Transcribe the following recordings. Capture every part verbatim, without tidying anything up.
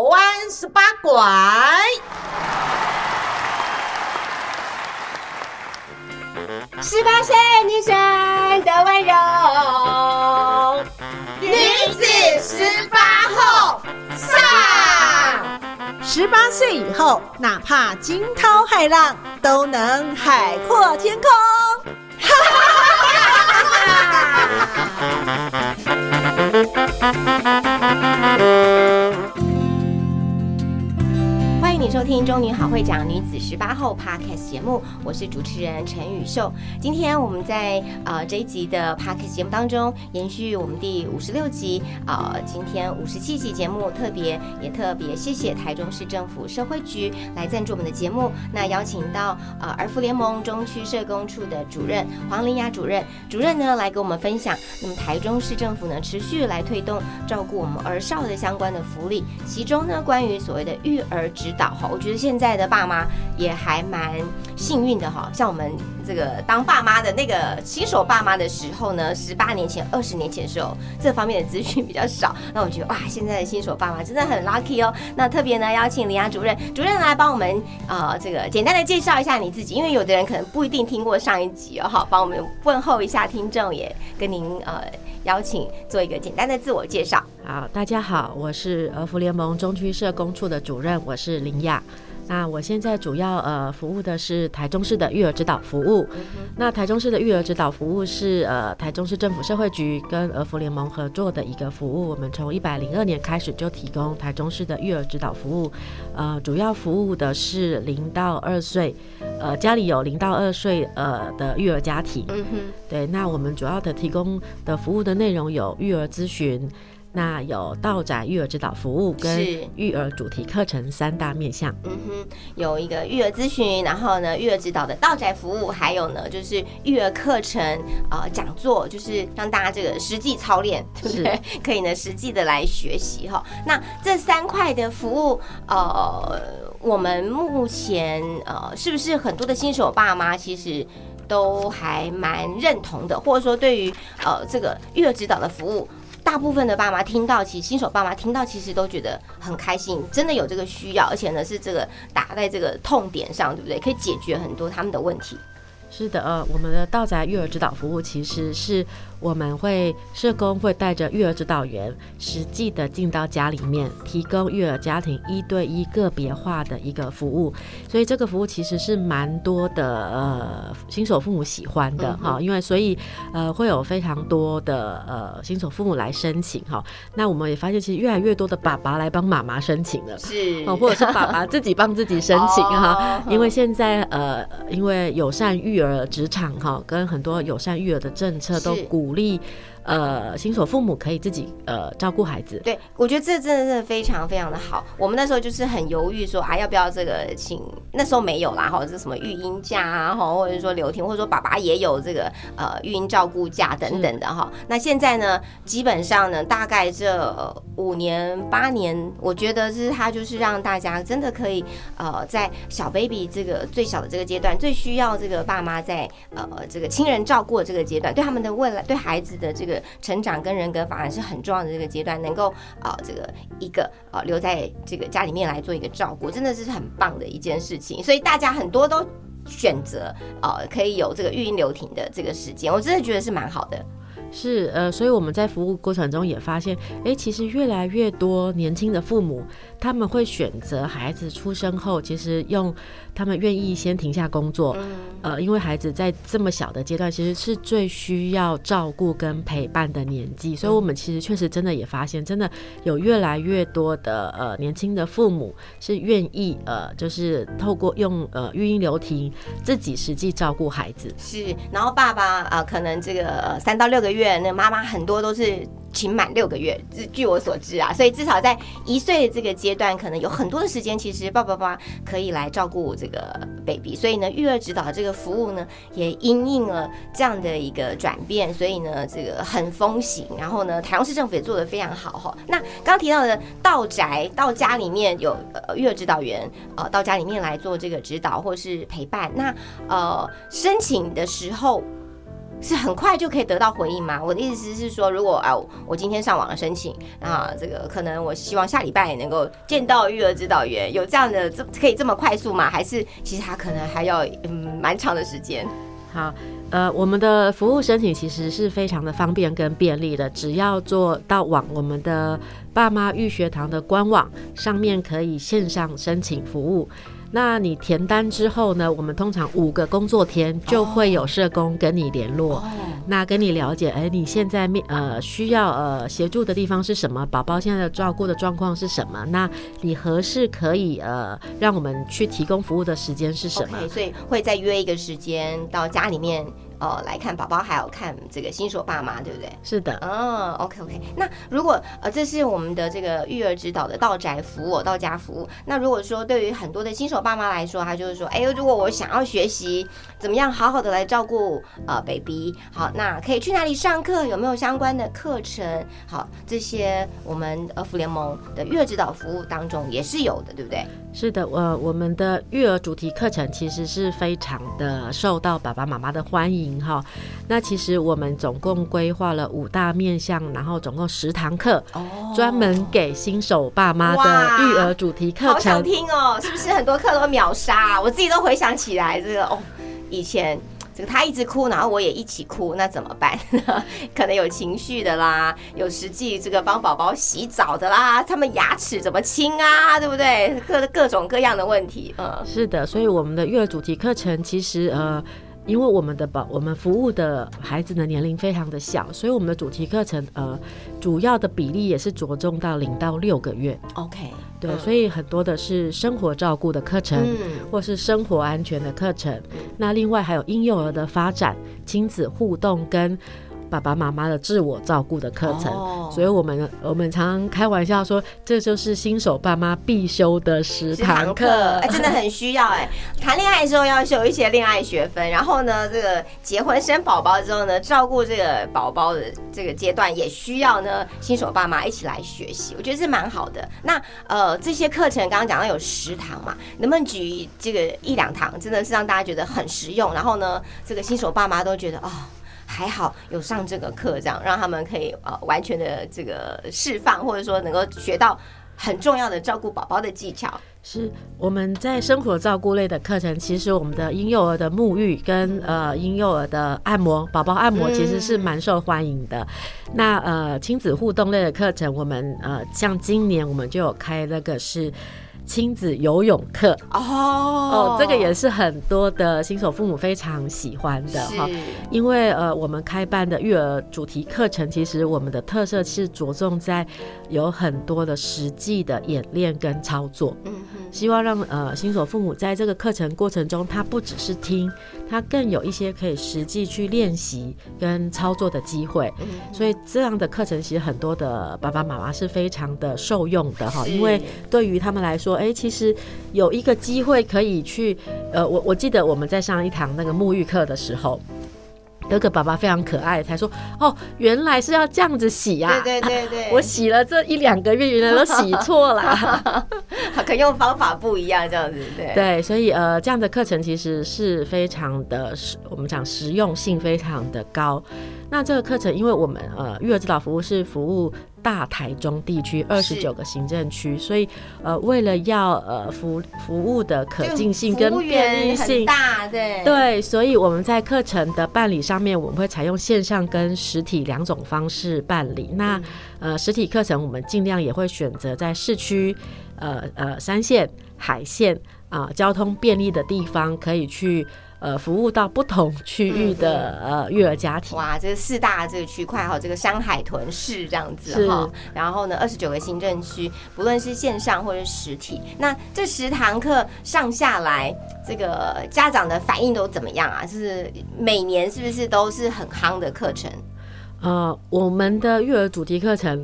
早安十八拐。十八岁女生的温柔，女子十八后上。十八岁以后，哪怕惊涛骇浪，都能海阔天空。哈哈哈！欢迎你收听中女好会长女子十八后 Podcast 节目，我是主持人陈宇秀。今天我们在、呃、这一集的 Podcast 节目当中，延续我们第五十六集，呃，今天五十七集节目，特别也特别谢谢台中市政府社会局来赞助我们的节目。那邀请到呃儿福联盟中区社工处的主任黄玲雅主任，主任呢来跟我们分享，那么台中市政府呢持续来推动照顾我们儿少的相关的福利，其中呢关于所谓的育儿指导。我觉得现在的爸妈也还蛮幸运的，像我们这个当爸妈的那个新手爸妈的时候呢，十八年前、二十年前的时候，这方面的资讯比较少。那我觉得哇，现在的新手爸妈真的很 lucky 哦。那特别呢，邀请林雅主任，主任来帮我们呃这个简单的介绍一下你自己，因为有的人可能不一定听过上一集哦，好，帮我们问候一下听众，也跟您呃邀请做一个简单的自我介绍。好，大家好，我是儿福联盟中区社工处的主任，我是林雅。那我现在主要呃服务的是台中市的育儿指导服务。嗯、那台中市的育儿指导服务是呃台中市政府社会局跟儿福联盟合作的一个服务。我们从一百零二年开始就提供台中市的育儿指导服务，呃主要服务的是零到二岁，呃家里有零到二岁呃的育儿家庭。嗯哼。对，那我们主要的提供的服务的内容有育儿咨询。那有到宅育儿指导服务跟育儿主题课程三大面向，嗯哼，有一个育儿咨询，然后呢育儿指导的到宅服务，还有呢就是育儿课程呃讲座，就是让大家这个实际操练，对不对？可以呢实际的来学习哈。那这三块的服务呃我们目前呃是不是很多的新手爸妈其实都还蛮认同的，或者说对于呃这个育儿指导的服务，大部分的爸妈听到，其实新手爸妈听到，其实都觉得很开心，真的有这个需要，而且呢是这个打在这个痛点上，对不对？可以解决很多他们的问题。是的，呃，我们的到宅育儿指导服务其实是我们会社工会带着育儿指导员实际的进到家里面，提供育儿家庭一对一个别化的一个服务，所以这个服务其实是蛮多的呃新手父母喜欢的哈、嗯，因为所以呃会有非常多的呃新手父母来申请哈、哦。那我们也发现其实越来越多的爸爸来帮妈妈申请了，是、哦、或者是爸爸自己帮自己申请哈、哦，因为现在呃因为友善育育儿职场哈，跟很多友善育儿的政策都鼓励，呃，新手父母可以自己呃照顾孩子。对，我觉得这真的是非常非常的好。我们那时候就是很犹豫说啊，要不要这个请？那时候没有啦，哈，这什么育婴假啊，哈，或者说留停，或者说爸爸也有这个呃育婴照顾假等等的哈。那现在呢，基本上呢，大概这五年八年，我觉得是它就是让大家真的可以呃，在小 baby 这个最小的这个阶段，最需要这个爸妈在呃这个亲人照顾的这个阶段，对他们的未来，对孩子的这个。成长跟人格发展是很重要的这个阶段，能够、呃、这个一个、呃、留在这个家里面来做一个照顾，真的是很棒的一件事情。所以大家很多都选择、呃、可以有这个育婴留停的这个时间，我真的觉得是蛮好的。是呃，所以我们在服务过程中也发现，哎，其实越来越多年轻的父母，他们会选择孩子出生后，其实用他们愿意先停下工作，呃，因为孩子在这么小的阶段，其实是最需要照顾跟陪伴的年纪，所以我们其实确实真的也发现，真的有越来越多的呃年轻的父母是愿意呃，就是透过用呃育婴留停自己实际照顾孩子。是，然后爸爸啊、呃，可能这个三到六个月。那妈妈很多都是请满六个月，据我所知啊，所以至少在一岁的这个阶段，可能有很多的时间，其实爸爸妈妈可以来照顾这个 baby。所以呢，育儿指导这个服务呢，也因应了这样的一个转变，所以呢，这个很风行。然后呢，台中市政府也做得非常好。那刚刚提到的到宅到家里面有、呃、育儿指导员、呃、到家里面来做这个指导或是陪伴。那呃，申请的时候。是很快就可以得到回应吗？我的意思是说，如果啊、呃，我今天上网了申请啊，这个可能我希望下礼拜也能够见到育儿指导员，有这样的这可以这么快速吗？还是其实他可能还要嗯蛮长的时间？好，呃，我们的服务申请其实是非常的方便跟便利的，只要做到网我们的爸妈育学堂的官网上面可以线上申请服务。那你填单之后呢，我们通常五个工作天就会有社工跟你联络、oh. 那跟你了解哎，你现在呃需要呃协助的地方是什么，宝宝现在的照顾的状况是什么，那你合适可以呃让我们去提供服务的时间是什么、okay, 所以会再约一个时间到家里面哦，来看宝宝，还有看这个新手爸妈，对不对？是的。哦 ，OK OK。那如果呃，这是我们的这个育儿指导的到宅服务、到家服务。那如果说对于很多的新手爸妈来说，他就是说，哎，如果我想要学习怎么样好好的来照顾呃 baby， 好，那可以去哪里上课？有没有相关的课程？好，这些我们儿福联盟的育儿指导服务当中也是有的，对不对？是的，呃，我们的育儿主题课程其实是非常的受到爸爸妈妈的欢迎。那其实我们总共规划了五大面向，然后总共十堂课、oh. 专门给新手爸妈的育儿主题课程。好想听哦，是不是很多课都秒杀、啊、我自己都回想起来这个哦，以前这个他一直哭，然后我也一起哭，那怎么办？可能有情绪的啦，有实际这个帮宝宝洗澡的啦，他们牙齿怎么清啊，对不对？ 各, 各种各样的问题、嗯、是的，所以我们的育儿主题课程其实呃因为我们的我们服务的孩子的年龄非常的小，所以我们的主题课程呃主要的比例也是着重到零到六个月。OK， 对、嗯，所以很多的是生活照顾的课程，嗯、或是生活安全的课程。嗯、那另外还有婴幼儿的发展、亲子互动跟爸爸妈妈的自我照顾的课程。Oh. 所以我们我们常常开玩笑说，这就是新手爸妈必修的十堂课，哎、欸，真的很需要哎、欸。谈恋爱的时候要修一些恋爱学分，然后呢，这个结婚生宝宝之后呢，照顾这个宝宝的这个阶段也需要呢，新手爸妈一起来学习，我觉得是蛮好的。那呃，这些课程刚刚讲到有十堂嘛，能不能举这个一两堂，真的是让大家觉得很实用，然后呢，这个新手爸妈都觉得哦，还好有上这个课，这样让他们可以呃完全的这个释放，或者说能够学到很重要的照顾宝宝的技巧。是我们在生活照顾类的课程，其实我们的婴幼儿的沐浴跟呃婴幼儿的按摩，宝宝按摩其实是蛮受欢迎的。嗯、那呃亲子互动类的课程，我们呃像今年我们就有开那个是亲子游泳课 oh. 哦，这个也是很多的新手父母非常喜欢的哈，因为呃，我们开办的育儿主题课程，其实我们的特色是着重在有很多的实际的演练跟操作，嗯哼，希望让呃新手父母在这个课程过程中，他不只是听，他更有一些可以实际去练习跟操作的机会，嗯，所以这样的课程其实很多的爸爸妈妈是非常的受用的哈，因为对于他们来说。哎，其实有一个机会可以去，呃，我我记得我们在上一堂那个沐浴课的时候，有个爸爸非常可爱，才说哦，原来是要这样子洗呀、啊！对对对对、啊，我洗了这一两个月，原来都洗错了，可用方法不一样，这样子对。对，所以呃，这样的课程其实是非常的，我们讲实用性非常的高。那这个课程，因为我们呃育儿指导服务是服务大台中地区二十九个行政区，所以呃，为了要呃 服, 服务的可进性跟便利性大，对对，所以我们在课程的办理上面，我们会采用线上跟实体两种方式办理。那、嗯、呃，实体课程我们尽量也会选择在市区、呃呃山线、海线啊、呃、交通便利的地方，可以去。呃，服务到不同区域的、嗯、呃育儿家庭。哇，这四大这个区块哈，这个山海屯市这样子哈。然后呢，二十九个行政区，不论是线上或者实体，那这十堂课上下来，这个家长的反应都怎么样啊？就是每年是不是都是很夯的课程？呃，我们的育儿主题课程。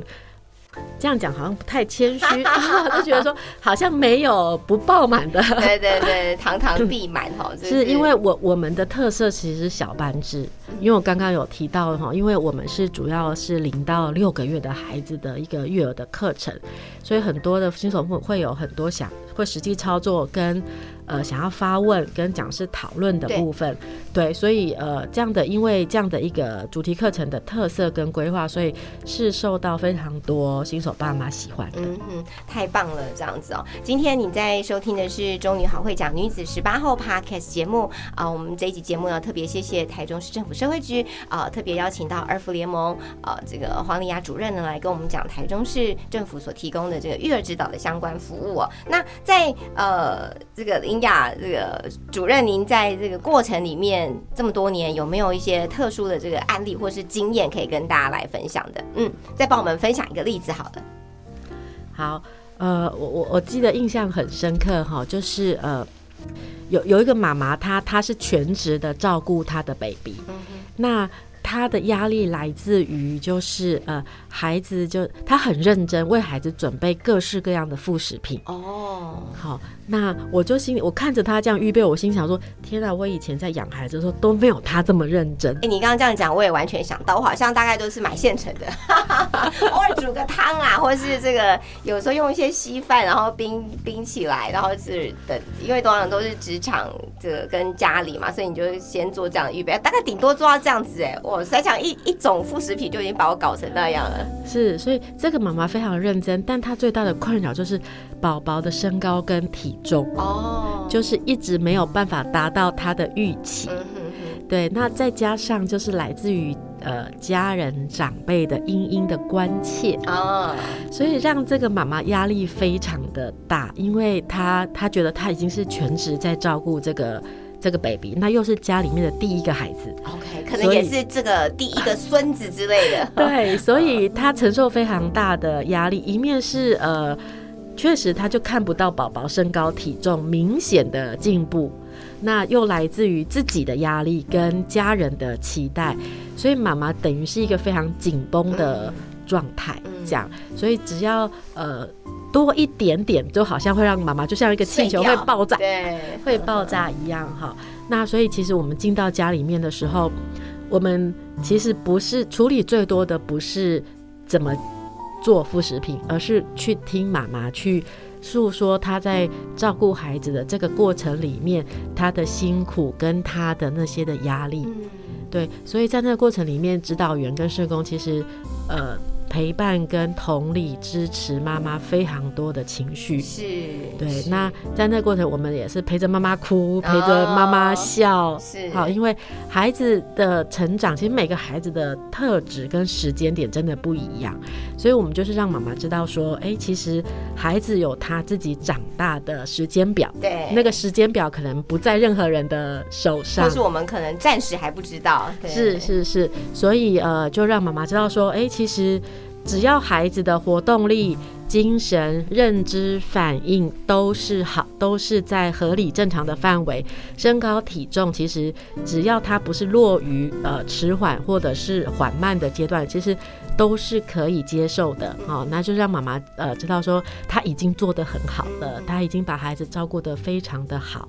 这样讲好像不太谦虚、啊、就觉得说好像没有不爆满的对对对，堂堂必满是因为 我, 我们的特色其实是小班制，因为我刚刚有提到，因为我们是主要是零到六个月的孩子的一个育儿的课程，所以很多的新手父母会有很多想或实际操作跟呃想要发问跟讲师讨论的部分。 对, 对，所以呃这样的，因为这样的一个主题课程的特色跟规划，所以是受到非常多新手爸妈喜欢的。嗯嗯，太棒了，这样子哦。今天你在收听的是中女好会讲女子十八号 Podcast 节目啊、呃，我们这一集节目呢特别谢谢台中市政府社会局啊、呃，特别邀请到儿福联盟呃这个黄丽雅主任呢来跟我们讲台中市政府所提供的这个育儿指导的相关服务哦。那在呃这个林雅这个主任，您在这个过程里面这么多年有没有一些特殊的这个案例或是经验可以跟大家来分享的？嗯，再帮我们分享一个例子好了。好，呃，我我我记得印象很深刻哈，就是呃。有有一个妈妈，她她是全职的照顾她的 baby， 那她的压力来自于就是呃孩子就她很认真为孩子准备各式各样的副食品哦。好，那我就心里我看着她这样预备，我心想说天啊，我以前在养孩子的时候都没有她这么认真。欸、你刚刚这样讲，我也完全想到，我好像大概都是买现成的，偶尔煮个汤啊，或是这个有时候用一些稀饭，然后冰冰起来，然后是等，因为通常都是职场这个跟家里嘛，所以你就先做这样的预备，大概顶多做到这样子。哎、欸，我才想一一种副食品就已经把我搞成那样了。是，所以这个妈妈非常认真，但她最大的困扰就是宝宝的身高跟体重哦，就是一直没有办法达到她的预期。嗯哼哼，对，那再加上就是来自于呃家人长辈的殷殷的关切哦，所以让这个妈妈压力非常的大，因为她她觉得她已经是全职在照顾这个。这个 baby 那又是家里面的第一个孩子 OK 可能也是这个第一个孙子之类的对，所以他承受非常大的压力，一面是呃，确实他就看不到宝宝身高体重明显的进步，那又来自于自己的压力跟家人的期待，所以妈妈等于是一个非常紧绷的状态这样。所以只要呃多一点点就好像会让妈妈就像一个气球会爆炸，对，会爆炸一样哈。那所以其实我们进到家里面的时候，我们其实不是处理最多的不是怎么做副食品，而是去听妈妈去诉说她在照顾孩子的这个过程里面她的辛苦跟她的那些的压力。对，所以在那个过程里面指导员跟社工其实呃陪伴跟同理支持妈妈非常多的情绪，是对是。那在那过程，我们也是陪着妈妈哭，哦、陪着妈妈笑，是好，因为孩子的成长，其实每个孩子的特质跟时间点真的不一样，所以我们就是让妈妈知道说，哎、欸，其实孩子有他自己长大的时间表，对，那个时间表可能不在任何人的手上，或是我们可能暂时还不知道，對是是是，所以呃，就让妈妈知道说，哎、欸，其实。只要孩子的活动力、精神、认知、反应都是好，都是在合理正常的范围，身高体重其实只要它不是落于呃迟缓或者是缓慢的阶段，其实都是可以接受的、哦、那就让妈妈呃知道说她已经做得很好了，她已经把孩子照顾得非常的好。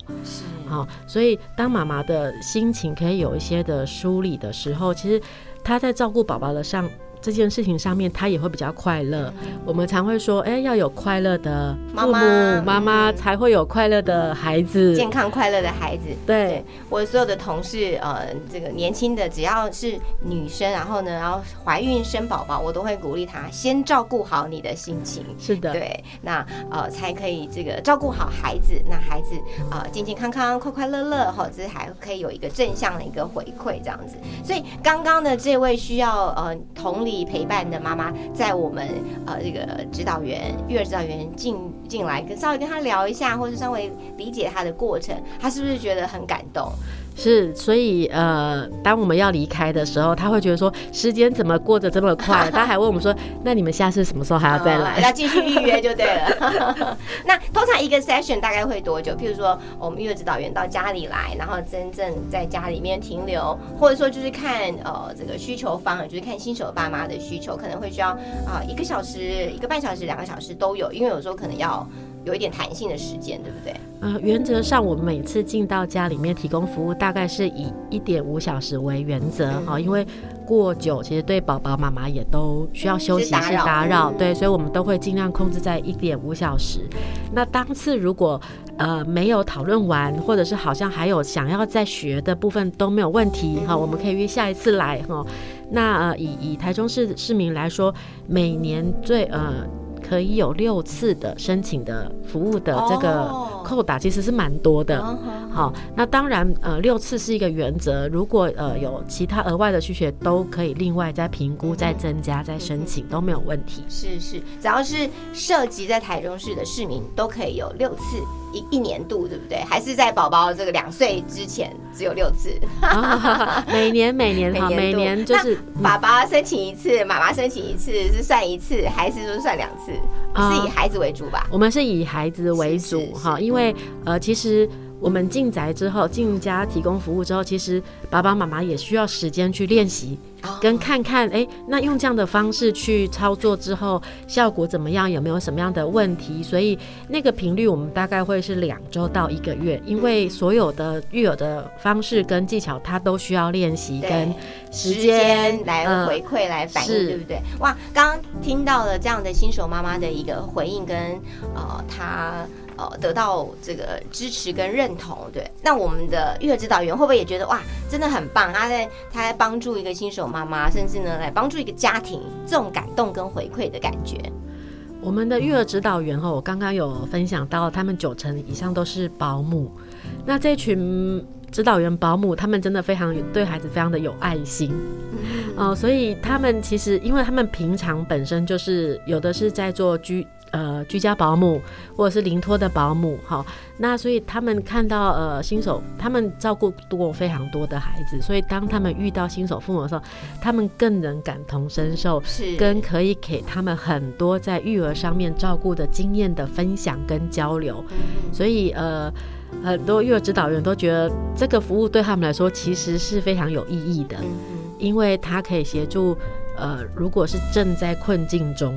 好、哦，所以当妈妈的心情可以有一些的梳理的时候，其实她在照顾宝宝的上这件事情上面他也会比较快乐。我们常会说、欸、要有快乐的父母妈妈才会有快乐的孩子，健康快乐的孩子。 对, 對我所有的同事呃，这个年轻的只要是女生，然后呢然后怀孕生宝宝，我都会鼓励她先照顾好你的心情。是的，对，那呃才可以这个照顾好孩子，那孩子呃健健康康快快乐乐，这还可以有一个正向的一个回馈这样子。所以刚刚的这位需要呃同理陪伴的妈妈，在我们呃这个指导员育儿指导员进进来，跟稍微跟她聊一下，或是稍微理解她的过程，她是不是觉得很感动？是，所以呃，当我们要离开的时候，她会觉得说时间怎么过得这么快？她还问我们说，那你们下次什么时候还要再来？要继续预约就对了。那通常一个 session 大概会多久？譬如说我们育儿指导员到家里来，然后真正在家里面停留，或者说就是看呃这个需求方，就是看新手爸妈的需求，可能会需要、呃、一个小时、一个半小时、两个小时都有，因为有时候可能要有一点弹性的时间，对不对？呃，原则上我们每次进到家里面提供服务大概是以 一点五小时为原则、嗯、因为过久其实对宝宝妈妈也都需要休息，是打扰、嗯、对，所以我们都会尽量控制在 一点五小时。那当次如果呃没有讨论完，或者是好像还有想要再学的部分都没有问题、嗯哦、我们可以约下一次来、哦、那、呃、以, 以台中市市民来说，每年最呃可以有六次的申请的服务的这个扣打，其实是蛮多的。好，那当然呃六次是一个原则，如果呃有其他额外的需求都可以另外再评估、再增加、再申请都没有问题。是是，只要是涉及在台中市的市民都可以有六次。一, 一年度，对不对？还是在宝宝这个两岁之前只有六次、哦、每年每年每 年, 每年就是爸爸申请一次、嗯、妈妈申请一次，是算一次还是说算两次、哦、是以孩子为主吧？我们是以孩子为主，是是是，因为、呃、其实我们进宅之后，进家提供服务之后，其实爸爸妈妈也需要时间去练习跟看看，哎，那用这样的方式去操作之后效果怎么样，有没有什么样的问题。所以那个频率我们大概会是两周到一个月，因为所有的育儿的方式跟技巧它都需要练习跟时 间, 时间来回馈、呃、来反应，对不对？哇，刚刚听到了这样的新手妈妈的一个回应跟呃她呃，得到这个支持跟认同，对。那我们的育儿指导员会不会也觉得哇，真的很棒？他在他在帮助一个新手妈妈，甚至呢来帮助一个家庭，这种感动跟回馈的感觉。我们的育儿指导员，我刚刚有分享到，他们九成以上都是保姆。那这群指导员保姆，他们真的非常对孩子非常的有爱心、呃、所以他们其实，因为他们平常本身就是有的是在做居。呃，居家保姆或者是临托的保姆，好，那所以他们看到呃新手，他们照顾过非常多的孩子，所以当他们遇到新手父母的时候，他们更能感同身受，是跟可以给他们很多在育儿上面照顾的经验的分享跟交流，嗯、所以呃。很多育儿指导员都觉得这个服务对他们来说其实是非常有意义的，因为他可以协助呃，如果是正在困境中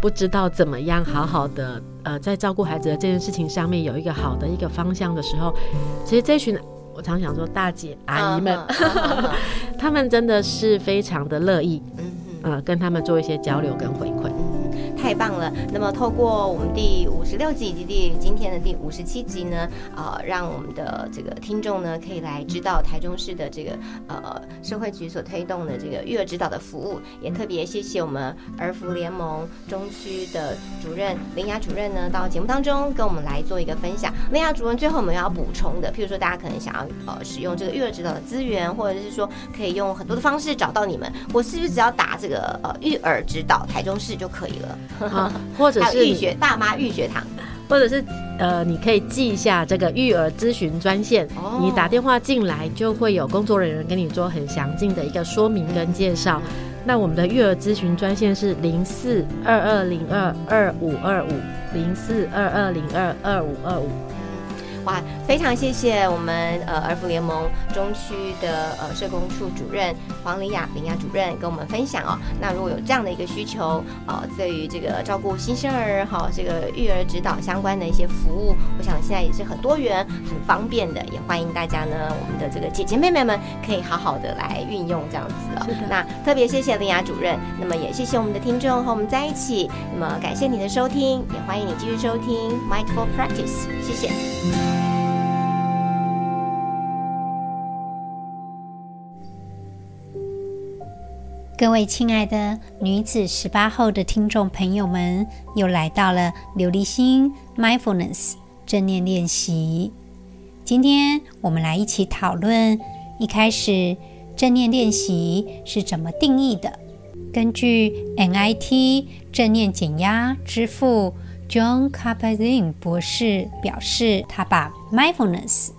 不知道怎么样好好的呃，在照顾孩子的这件事情上面有一个好的一个方向的时候，其实这群我常想说大姐阿姨们他们真的是非常的乐意呃，跟他们做一些交流跟回馈，太棒了。那么透过我们第五十六集以及第今天的第五十七集呢、呃、让我们的这个听众呢可以来知道台中市的这个呃社会局所推动的这个育儿指导的服务，也特别谢谢我们儿福联盟中区的主任林雅主任呢到节目当中跟我们来做一个分享。林雅主任最后我们要补充的，譬如说大家可能想要、呃、使用这个育儿指导的资源，或者是说可以用很多的方式找到你们，我是不是只要打这个、呃、育儿指导台中市就可以了？啊、或者是育学大妈育学堂，或者是呃，你可以记一下这个育儿咨询专线、哦、你打电话进来就会有工作人员跟你做很详尽的一个说明跟介绍、嗯嗯、那我们的育儿咨询专线是零四二二零二二五二五 零四二二零二二五二五。哇，非常谢谢我们呃儿福联盟中区的呃社工处主任黄林雅林雅主任跟我们分享哦。那如果有这样的一个需求，呃，对于这个照顾新生儿哈、哦，这个育儿指导相关的一些服务，我想现在也是很多元、很方便的，也欢迎大家呢，我们的这个姐姐妹妹们可以好好的来运用这样子哦。那特别谢谢林雅主任，那么也谢谢我们的听众和我们在一起，那么感谢你的收听，也欢迎你继续收听 Mindful Practice， 谢谢。各位亲爱的女子十八后的听众朋友们，又来到了琉璃心 Mindfulness 正念练习。今天我们来一起讨论一开始正念练习是怎么定义的。根据 M I T 正念减压之父 John Kabat-Zinn 博士表示，他把 Mindfulness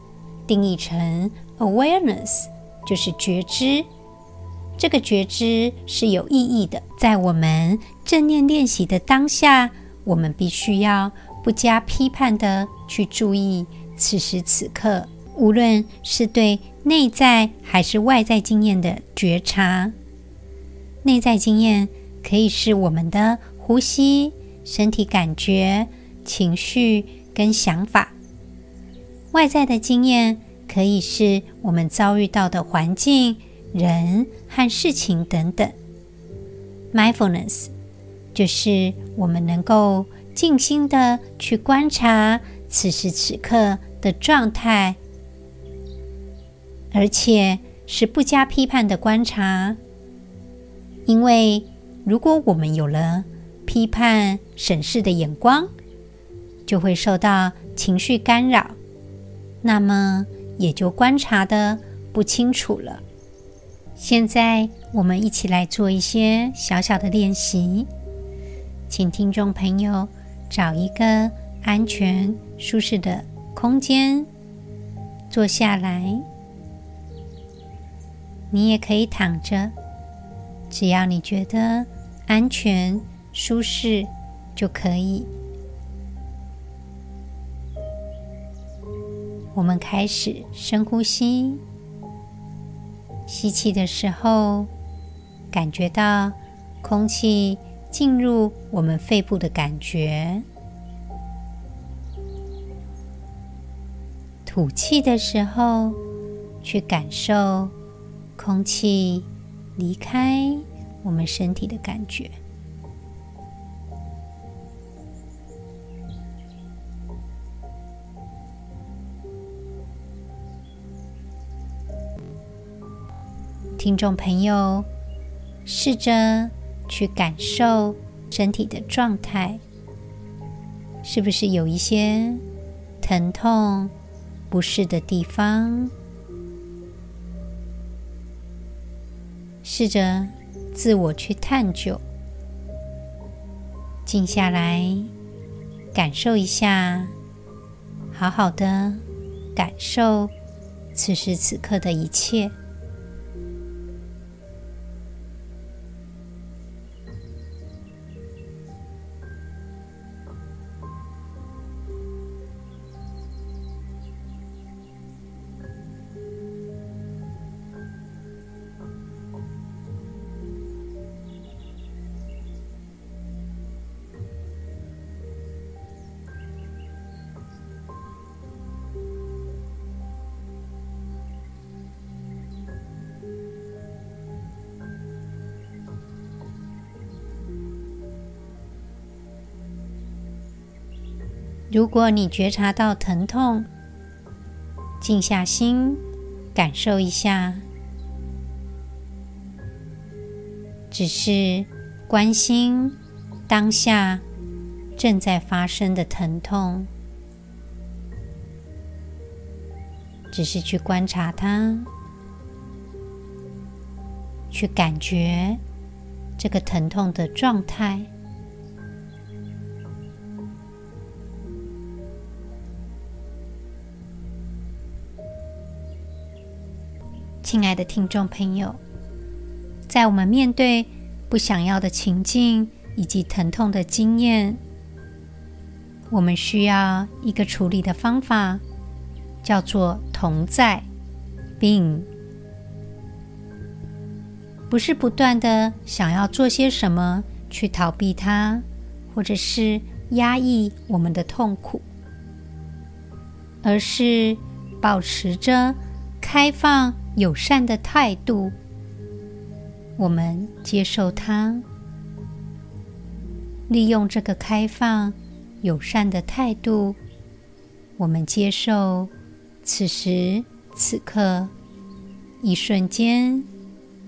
定义成 Awareness， 就是觉知。这个觉知是有意义的，在我们正念练习的当下，我们必须要不加批判地去注意此时此刻，无论是对内在还是外在经验的觉察。内在经验可以是我们的呼吸、身体感觉、情绪跟想法。外在的经验可以是我们遭遇到的环境、人和事情等等。Mindfulness 就是我们能够静心的去观察此时此刻的状态，而且是不加批判的观察。因为如果我们有了批判审视的眼光，就会受到情绪干扰，那么也就观察得不清楚了。现在我们一起来做一些小小的练习，请听众朋友找一个安全舒适的空间坐下来，你也可以躺着，只要你觉得安全舒适就可以。我们开始深呼吸，吸气的时候，感觉到空气进入我们肺部的感觉；吐气的时候，去感受空气离开我们身体的感觉。听众朋友，试着去感受身体的状态，是不是有一些疼痛、不适的地方？试着自我去探究，静下来，感受一下，好好的感受此时此刻的一切。如果你觉察到疼痛，静下心，感受一下，只是关心当下正在发生的疼痛，只是去观察它，去感觉这个疼痛的状态。亲爱的听众朋友，在我们面对不想要的情境以及疼痛的经验，我们需要一个处理的方法，叫做同在 being， 不是不断的想要做些什么去逃避它，或者是压抑我们的痛苦，而是保持着开放友善的态度，我们接受它，利用这个开放友善的态度，我们接受此时此刻，一瞬间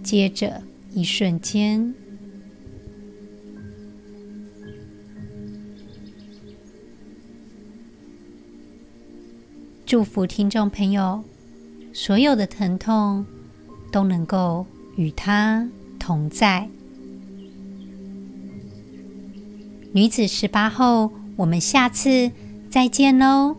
接着一瞬间。祝福听众朋友，所有的疼痛都能够与它同在。女子十八后，我们下次再见喽。